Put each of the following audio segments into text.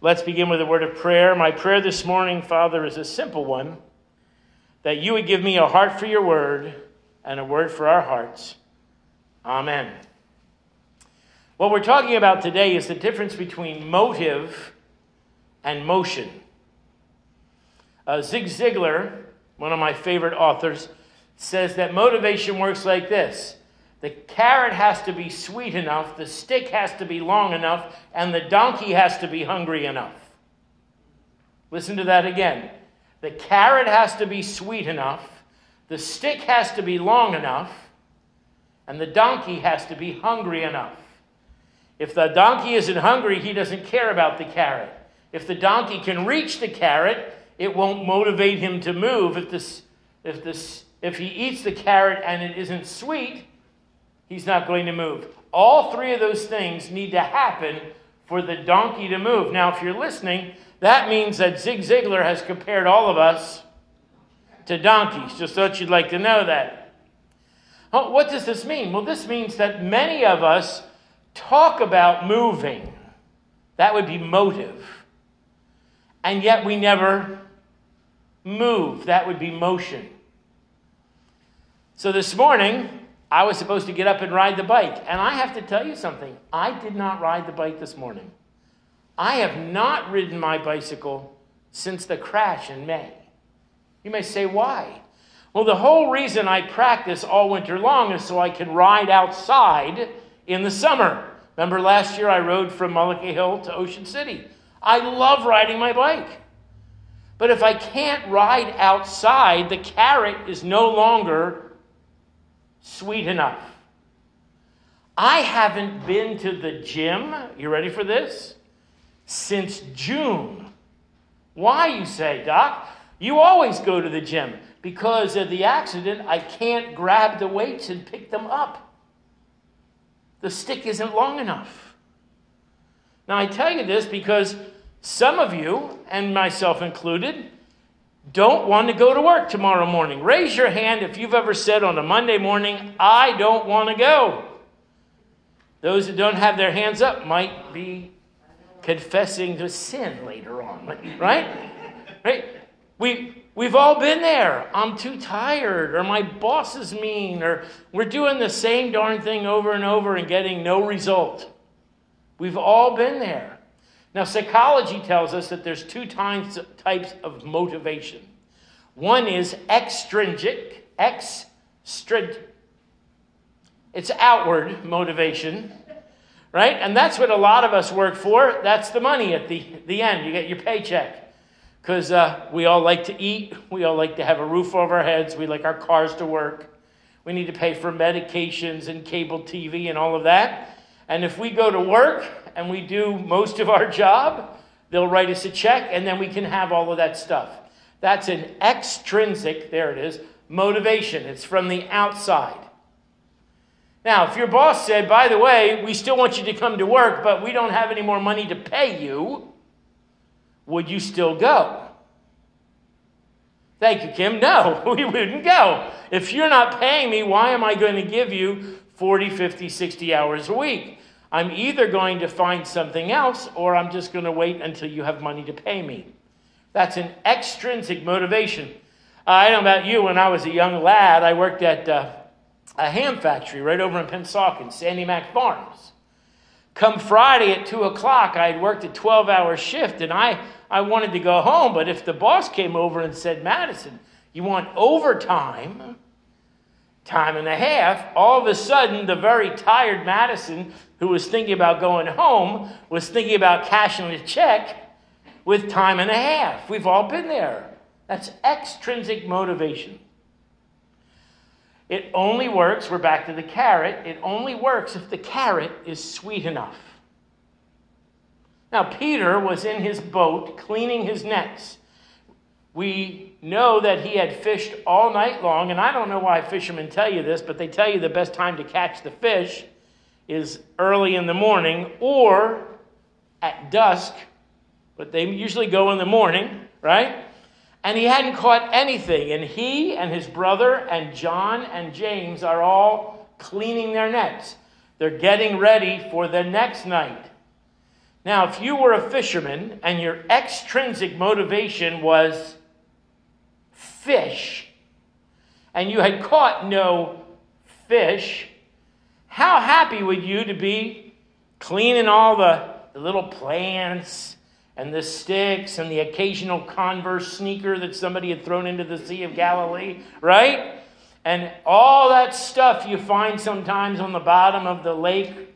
Let's begin with a word of prayer. My prayer this morning, Father, is a simple one, that you would give me a heart for your word and a word for our hearts. Amen. What we're talking about today is the difference between motive and motion. Zig Ziglar, one of my favorite authors, says that motivation works like this. The carrot has to be sweet enough, the stick has to be long enough, and the donkey has to be hungry enough. Listen to that again. The carrot has to be sweet enough, the stick has to be long enough, and the donkey has to be hungry enough. If the donkey isn't hungry, he doesn't care about the carrot. If the donkey can reach the carrot, it won't motivate him to move. If he eats the carrot and it isn't sweet, he's not going to move. All three of those things need to happen for the donkey to move. Now, if you're listening, that means that Zig Ziglar has compared all of us to donkeys. Just thought you'd like to know that. Oh, what does this mean? Well, this means that many of us talk about moving. That would be motive. And yet we never move. That would be motion. So this morning, I was supposed to get up and ride the bike. And I have to tell you something. I did not ride the bike this morning. I have not ridden my bicycle since the crash in May. You may say, why? Well, the whole reason I practice all winter long is so I can ride outside in the summer. Remember last year I rode from Mullica Hill to Ocean City. I love riding my bike. But if I can't ride outside, the carrot is no longer sweet enough. I haven't been to the gym, you ready for this, since June. Why, you say, Doc? You always go to the gym. Because of the accident, I can't grab the weights and pick them up. The stick isn't long enough. Now, I tell you this because some of you, and myself included, don't want to go to work tomorrow morning. Raise your hand if you've ever said on a Monday morning, I don't want to go. Those that don't have their hands up might be confessing to sin later on, right? Right? We've all been there. I'm too tired, or my boss is mean, or we're doing the same darn thing over and over and getting no result. We've all been there. Now, psychology tells us that there's two types of motivation. One is extrinsic. It's outward motivation, right? And that's what a lot of us work for. That's the money at the end. You get your paycheck. Because we all like to eat. We all like to have a roof over our heads. We like our cars to work. We need to pay for medications and cable TV and all of that. And if we go to work and we do most of our job, they'll write us a check and then we can have all of that stuff. That's an extrinsic, there it is, motivation. It's from the outside. Now, if your boss said, by the way, we still want you to come to work, but we don't have any more money to pay you, would you still go? Thank you, Kim. No, we wouldn't go. If you're not paying me, why am I going to give you 40, 50, 60 hours a week? I'm either going to find something else or I'm just going to wait until you have money to pay me. That's an extrinsic motivation. I don't know about you. When I was a young lad, I worked at a ham factory right over in Pennsauken, Sandy Mac Farms. Come Friday at 2 o'clock, I had worked a 12-hour shift, and I wanted to go home. But if the boss came over and said, Madison, you want overtime, time and a half, all of a sudden the very tired Madison, who was thinking about going home, was thinking about cashing the check with time and a half. We've all been there. That's extrinsic motivation. It only works, we're back to the carrot, it only works if the carrot is sweet enough. Now, Peter was in his boat cleaning his nets. We know that he had fished all night long, and I don't know why fishermen tell you this, but they tell you the best time to catch the fish is early in the morning or at dusk, but they usually go in the morning, right? And he hadn't caught anything. And he and his brother and John and James are all cleaning their nets. They're getting ready for the next night. Now, if you were a fisherman and your extrinsic motivation was fish, and you had caught no fish, how happy would you to be cleaning all the little plants and the sticks and the occasional Converse sneaker that somebody had thrown into the Sea of Galilee, right? And all that stuff you find sometimes on the bottom of the lake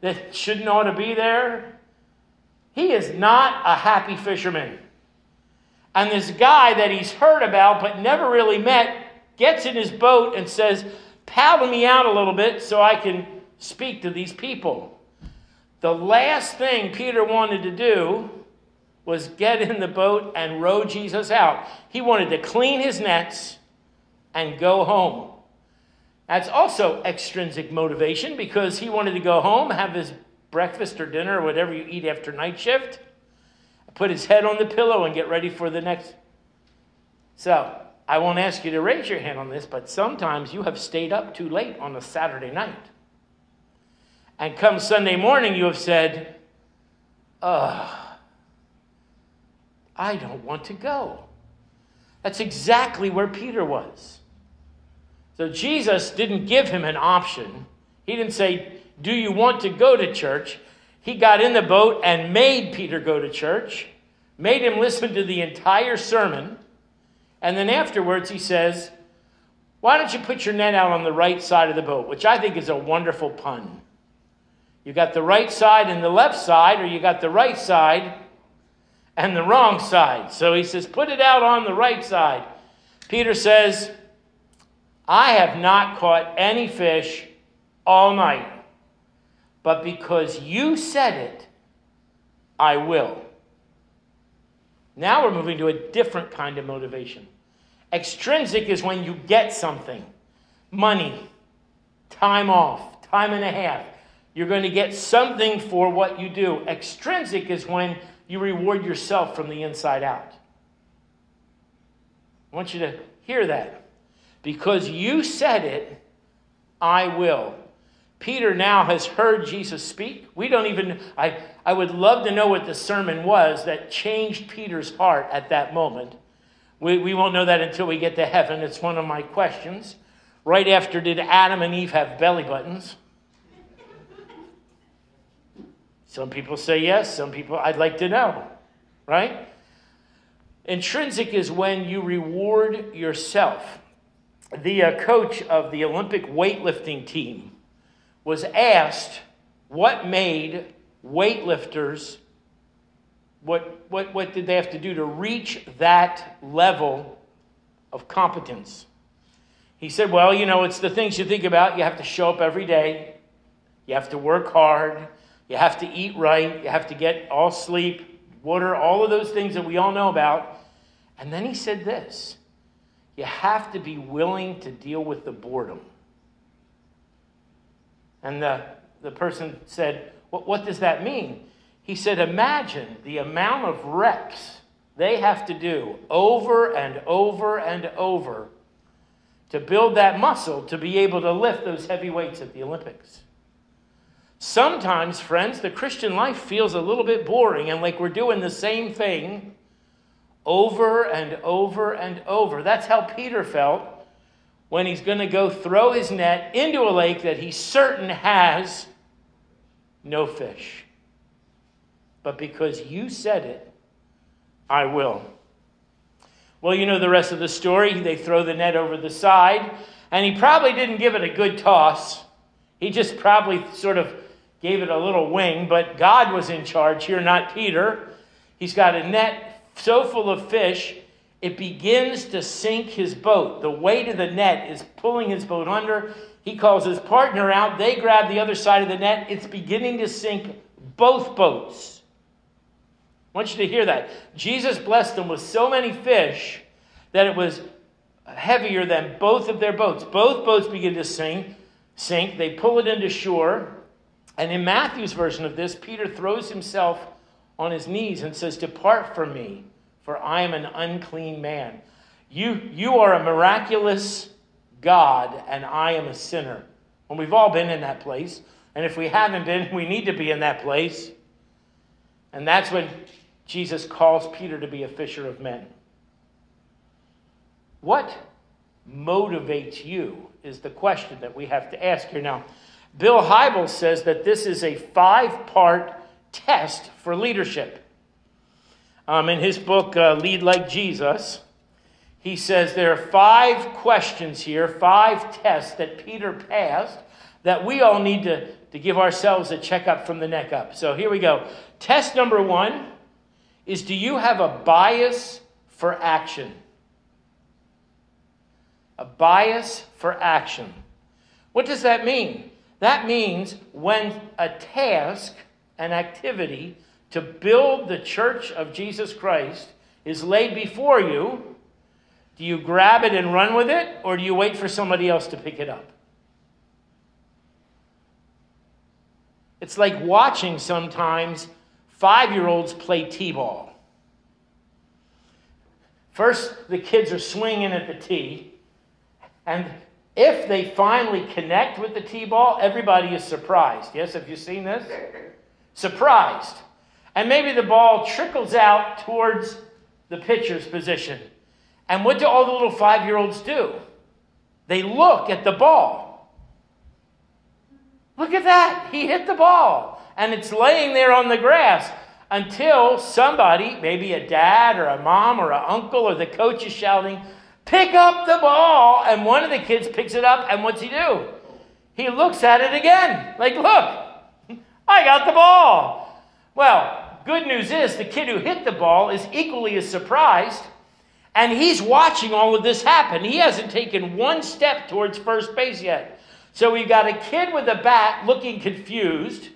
that shouldn't ought to be there. He is not a happy fisherman. And this guy that he's heard about but never really met gets in his boat and says, paddle me out a little bit so I can speak to these people. The last thing Peter wanted to do was get in the boat and row Jesus out. He wanted to clean his nets and go home. That's also extrinsic motivation, because he wanted to go home, have his breakfast or dinner or whatever you eat after night shift, put his head on the pillow and get ready for the next. So I won't ask you to raise your hand on this, but sometimes you have stayed up too late on a Saturday night. And come Sunday morning, you have said, I don't want to go. That's exactly where Peter was. So Jesus didn't give him an option. He didn't say, do you want to go to church? He got in the boat and made Peter go to church, made him listen to the entire sermon. And then afterwards he says, why don't you put your net out on the right side of the boat, which I think is a wonderful pun. You got the right side and the left side, or you got the right side and the wrong side. So he says, put it out on the right side. Peter says, I have not caught any fish all night, but because you said it, I will. Now we're moving to a different kind of motivation. Extrinsic is when you get something. Money, time off, time and a half. You're going to get something for what you do. Extrinsic is when you reward yourself from the inside out. I want you to hear that. Because you said it, I will. Peter now has heard Jesus speak. We don't even, I would love to know what the sermon was that changed Peter's heart at that moment. We won't know that until we get to heaven. It's one of my questions. Right after, did Adam and Eve have belly buttons? Some people say yes. Some people, I'd like to know, right? Intrinsic is when you reward yourself. The coach of the Olympic weightlifting team was asked what made weightlifters, what did they have to do to reach that level of competence? He said, well, you know, it's the things you think about. You have to show up every day. You have to work hard. You have to eat right. You have to get all sleep, water, all of those things that we all know about. And then he said this. You have to be willing to deal with the boredom. And the person said, what does that mean? He said, imagine the amount of reps they have to do over and over and over to build that muscle to be able to lift those heavy weights at the Olympics. Sometimes, friends, the Christian life feels a little bit boring and like we're doing the same thing over and over and over. That's how Peter felt when he's going to go throw his net into a lake that he's certain has no fish. But because you said it, I will. Well, you know the rest of the story. They throw the net over the side, and he probably didn't give it a good toss. He just probably sort of gave it a little wing, but God was in charge here, not Peter. He's got a net so full of fish, it begins to sink his boat. The weight of the net is pulling his boat under. He calls his partner out. They grab the other side of the net. It's beginning to sink both boats. I want you to hear that. Jesus blessed them with so many fish that it was heavier than both of their boats. Both boats begin to sink. They pull it into shore. And in Matthew's version of this, Peter throws himself on his knees and says, depart from me, for I am an unclean man. You are a miraculous God, and I am a sinner. And we've all been in that place. And if we haven't been, we need to be in that place. And that's when Jesus calls Peter to be a fisher of men. What motivates you is the question that we have to ask here. Now, Bill Hybels says that this is a 5-part test for leadership. In his book, Lead Like Jesus, he says there are 5 questions here, 5 tests that Peter passed that we all need to give ourselves a checkup from the neck up. So here we go. Test number 1 is, do you have a bias for action? A bias for action. What does that mean? That means when a task, an activity to build the church of Jesus Christ is laid before you, do you grab it and run with it, or do you wait for somebody else to pick it up? It's like watching sometimes 5-year-olds play t-ball. First, the kids are swinging at the tee, and if they finally connect with the t-ball, everybody is surprised. Yes, have you seen this? Surprised. And maybe the ball trickles out towards the pitcher's position. And what do all the little 5-year-olds do? They look at the ball. Look at that. He hit the ball. And it's laying there on the grass until somebody, maybe a dad or a mom or an uncle or the coach is shouting, pick up the ball. And one of the kids picks it up. And what's he do? He looks at it again. Like, look, I got the ball. Well, good news is the kid who hit the ball is equally as surprised. And he's watching all of this happen. He hasn't taken one step towards first base yet. So we've got a kid with a bat looking confused.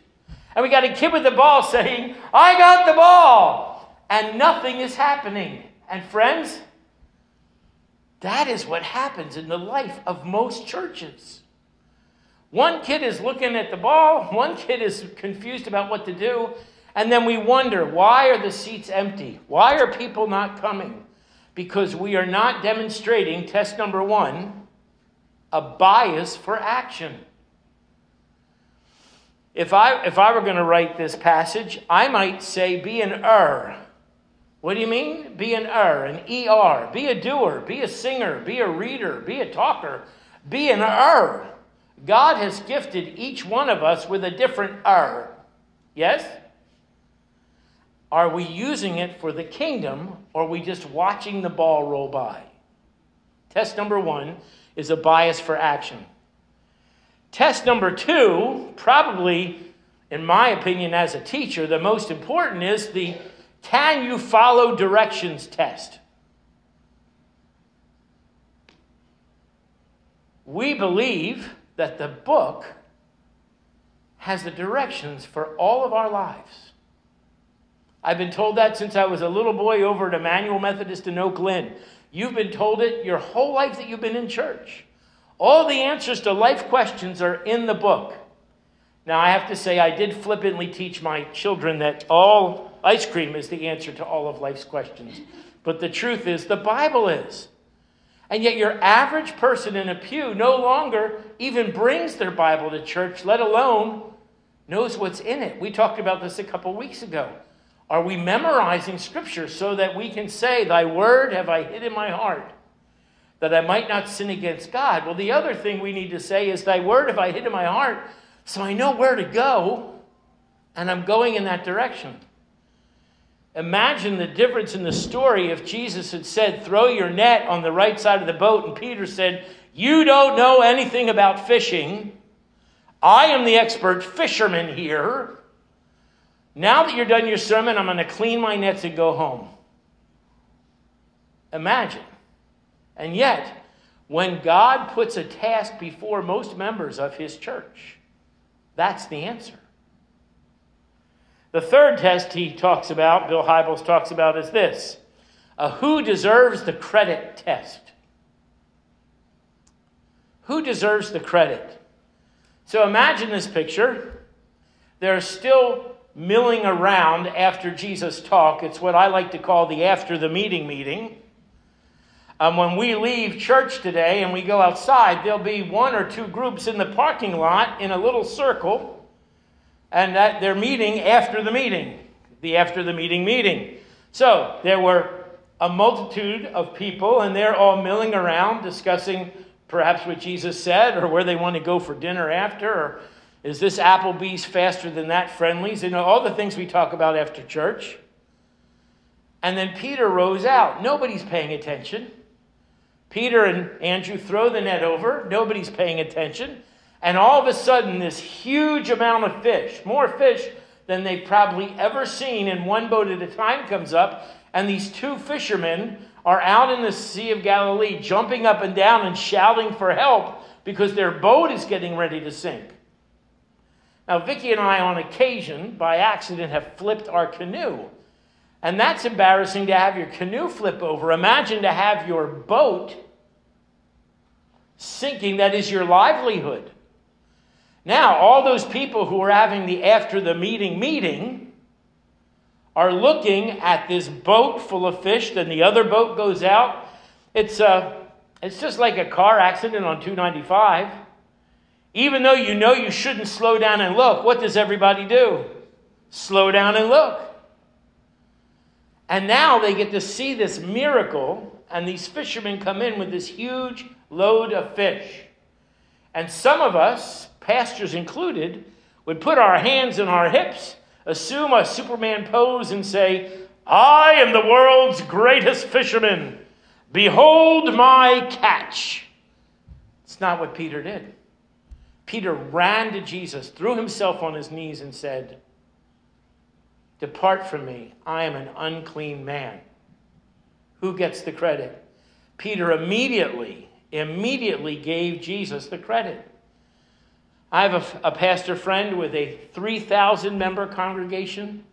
And we got a kid with the ball saying, I got the ball. And nothing is happening. And friends, that is what happens in the life of most churches. One kid is looking at the ball. One kid is confused about what to do. And then we wonder, why are the seats empty? Why are people not coming? Because we are not demonstrating, test number 1, a bias for action. If I were going to write this passage, I might say, be an er. What do you mean? Be an er, an E-R. Be a doer, be a singer, be a reader, be a talker. Be an er. God has gifted each one of us with a different er. Yes? Are we using it for the kingdom, or are we just watching the ball roll by? Test number 1 is a bias for action. Test number 2, probably, in my opinion as a teacher, the most important is the can you follow directions test. We believe that the book has the directions for all of our lives. I've been told that since I was a little boy over at Emanuel Methodist in Oak Lynn. You've been told it your whole life that you've been in church. All the answers to life questions are in the book. Now, I have to say, I did flippantly teach my children that all ice cream is the answer to all of life's questions. But the truth is, the Bible is. And yet your average person in a pew no longer even brings their Bible to church, let alone knows what's in it. We talked about this a couple weeks ago. Are we memorizing Scripture so that we can say, thy word have I hid in my heart, that I might not sin against God? Well, the other thing we need to say is, thy word have I hid in my heart, so I know where to go, and I'm going in that direction. Imagine the difference in the story if Jesus had said, throw your net on the right side of the boat, and Peter said, you don't know anything about fishing. I am the expert fisherman here. Now that you're done your sermon, I'm going to clean my nets and go home. Imagine. And yet, when God puts a task before most members of his church, that's the answer. The third test he talks about, Bill Hybels talks about, is this. Who deserves the credit test? Who deserves the credit? So imagine this picture. There are still milling around after Jesus' talk. It's what I like to call the after the meeting. When we leave church today and we go outside, there'll be 1 or 2 groups in the parking lot in a little circle, and that they're meeting after the meeting. the after the meeting. So there were a multitude of people, and they're all milling around discussing perhaps what Jesus said, or where they want to go for dinner after, or is this Applebee's faster than that Friendly's? You know, all the things we talk about after church. And then Peter rows out. Nobody's paying attention. Peter and Andrew throw the net over. Nobody's paying attention. And all of a sudden, this huge amount of fish, more fish than they've probably ever seen in one boat at a time, comes up. And these two fishermen are out in the Sea of Galilee, jumping up and down and shouting for help because their boat is getting ready to sink. Now, Vicki and I, on occasion, by accident, have flipped our canoe. And that's embarrassing to have your canoe flip over. Imagine to have your boat sinking. That is your livelihood. Now, all those people who are having the after the meeting are looking at this boat full of fish. Then the other boat goes out. It's just like a car accident on 295. Even though you know you shouldn't slow down and look, what does everybody do? Slow down and look. And now they get to see this miracle, and these fishermen come in with this huge load of fish. And some of us, pastors included, would put our hands in our hips, assume a Superman pose, and say, "I am the world's greatest fisherman. Behold my catch." It's not what Peter did. Peter ran to Jesus, threw himself on his knees, and said, "Depart from me, I am an unclean man." Who gets the credit? Peter immediately gave Jesus the credit. I have a pastor friend with a 3,000-member congregation.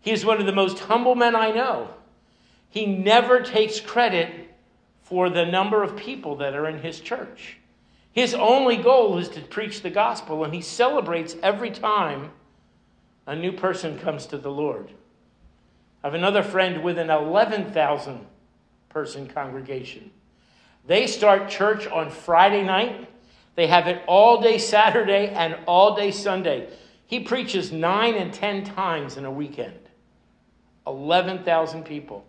He is one of the most humble men I know. He never takes credit for the number of people that are in his church. His only goal is to preach the gospel, and he celebrates every time a new person comes to the Lord. I have another friend with an 11,000-person congregation. They start church on Friday night. They have it all day Saturday and all day Sunday. He preaches 9 and 10 times in a weekend. 11,000 people.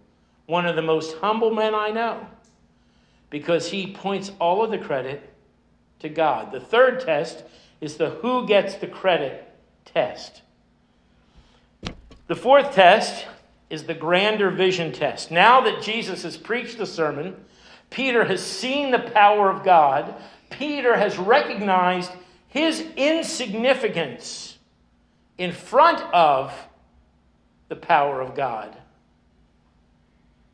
One of the most humble men I know, because he points all of the credit to God. The third test is the who gets the credit test. The fourth test is the grander vision test. Now that Jesus has preached the sermon, Peter has seen the power of God. Peter has recognized his insignificance in front of the power of God.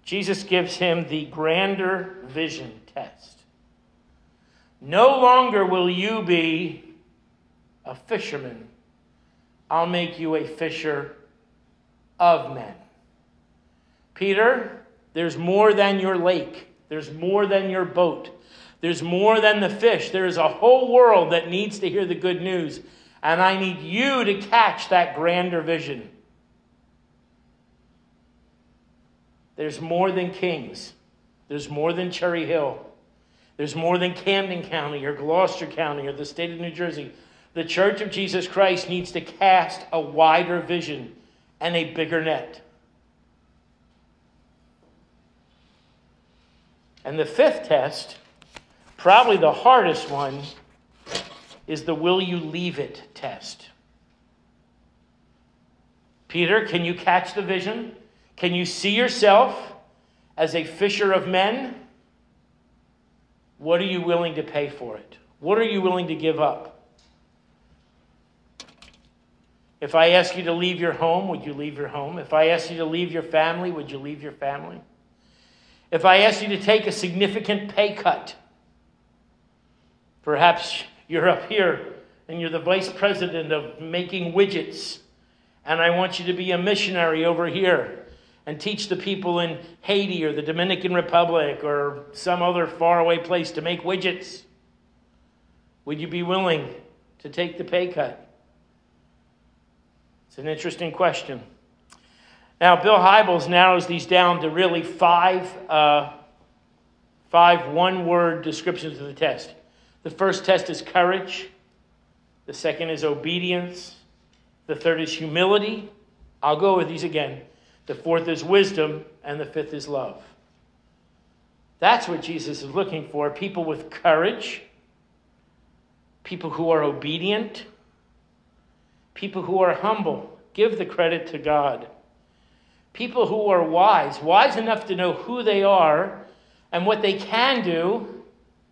Jesus gives him the grander vision test. No longer will you be a fisherman. I'll make you a fisher of men. Peter, there's more than your lake. There's more than your boat. There's more than the fish. There is a whole world that needs to hear the good news. And I need you to catch that grander vision. There's more than Kings. There's more than Cherry Hill. There's more than Camden County or Gloucester County or the state of New Jersey. The Church of Jesus Christ needs to cast a wider vision and a bigger net. And the fifth test, probably the hardest one, is the will you leave it test. Peter, can you catch the vision? Can you see yourself as a fisher of men? What are you willing to pay for it? What are you willing to give up? If I ask you to leave your home, would you leave your home? If I ask you to leave your family, would you leave your family? If I ask you to take a significant pay cut, perhaps you're up here and you're the vice president of making widgets, and I want you to be a missionary over here and teach the people in Haiti or the Dominican Republic or some other faraway place to make widgets. Would you be willing to take the pay cut? It's an interesting question. Now, Bill Hybels narrows these down to really five one-word descriptions of the test. The first test is courage. The second is obedience. The third is humility. I'll go with these again. The fourth is wisdom, and the fifth is love. That's what Jesus is looking for. People with courage, people who are obedient, people who are humble. Give the credit to God. People who are wise, wise enough to know who they are and what they can do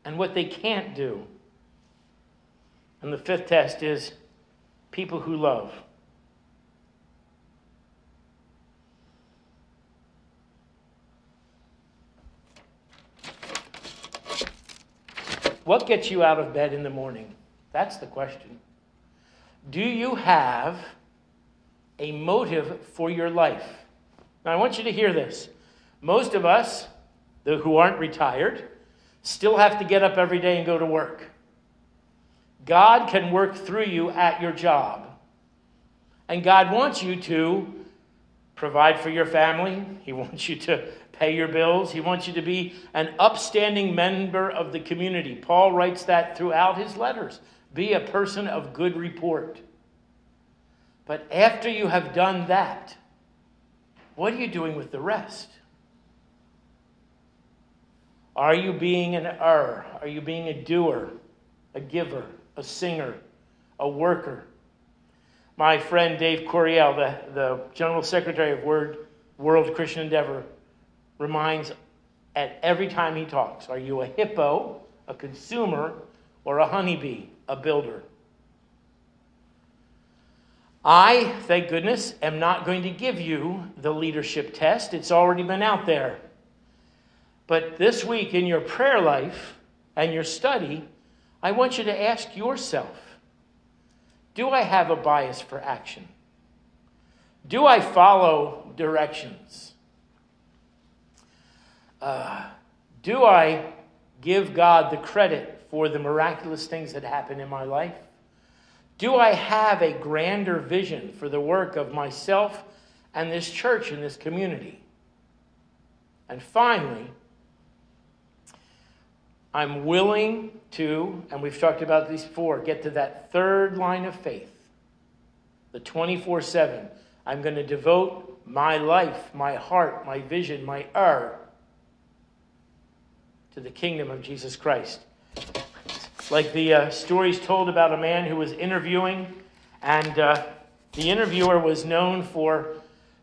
and what they can't do. And the fifth test is people who love. What gets you out of bed in the morning? That's the question. Do you have a motive for your life? Now, I want you to hear this. Most of us who aren't retired still have to get up every day and go to work. God can work through you at your job. And God wants you to provide for your family. He wants you to pay your bills. He wants you to be an upstanding member of the community. Paul writes that throughout his letters. Be a person of good report. But after you have done that, what are you doing with the rest? Are you being an er? Are you being a doer, a giver, a singer, a worker? My friend Dave Coriel, the General Secretary of World Christian Endeavor, reminds at every time he talks, are you a hippo, a consumer, or a honeybee, a builder? I, thank goodness, am not going to give you the leadership test. It's already been out there. But this week in your prayer life and your study, I want you to ask yourself, do I have a bias for action? Do I follow directions? Do I give God the credit for the miraculous things that happen in my life? Do I have a grander vision for the work of myself and this church and this community? And finally, I'm willing to, and we've talked about these before, get to that third line of faith, the 24/7. I'm going to devote my life, my heart, my vision, my to the kingdom of Jesus Christ. Like the stories told about a man who was interviewing, and the interviewer was known for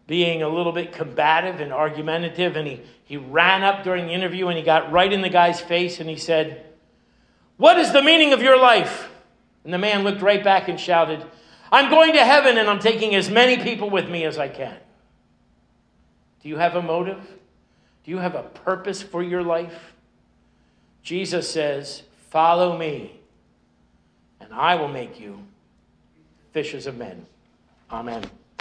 being a little bit combative and argumentative, and he ran up during the interview and he got right in the guy's face and he said, "What is the meaning of your life?" And the man looked right back and shouted, "I'm going to heaven and I'm taking as many people with me as I can." Do you have a motive? Do you have a purpose for your life? Jesus says, "Follow me, and I will make you fishers of men." Amen.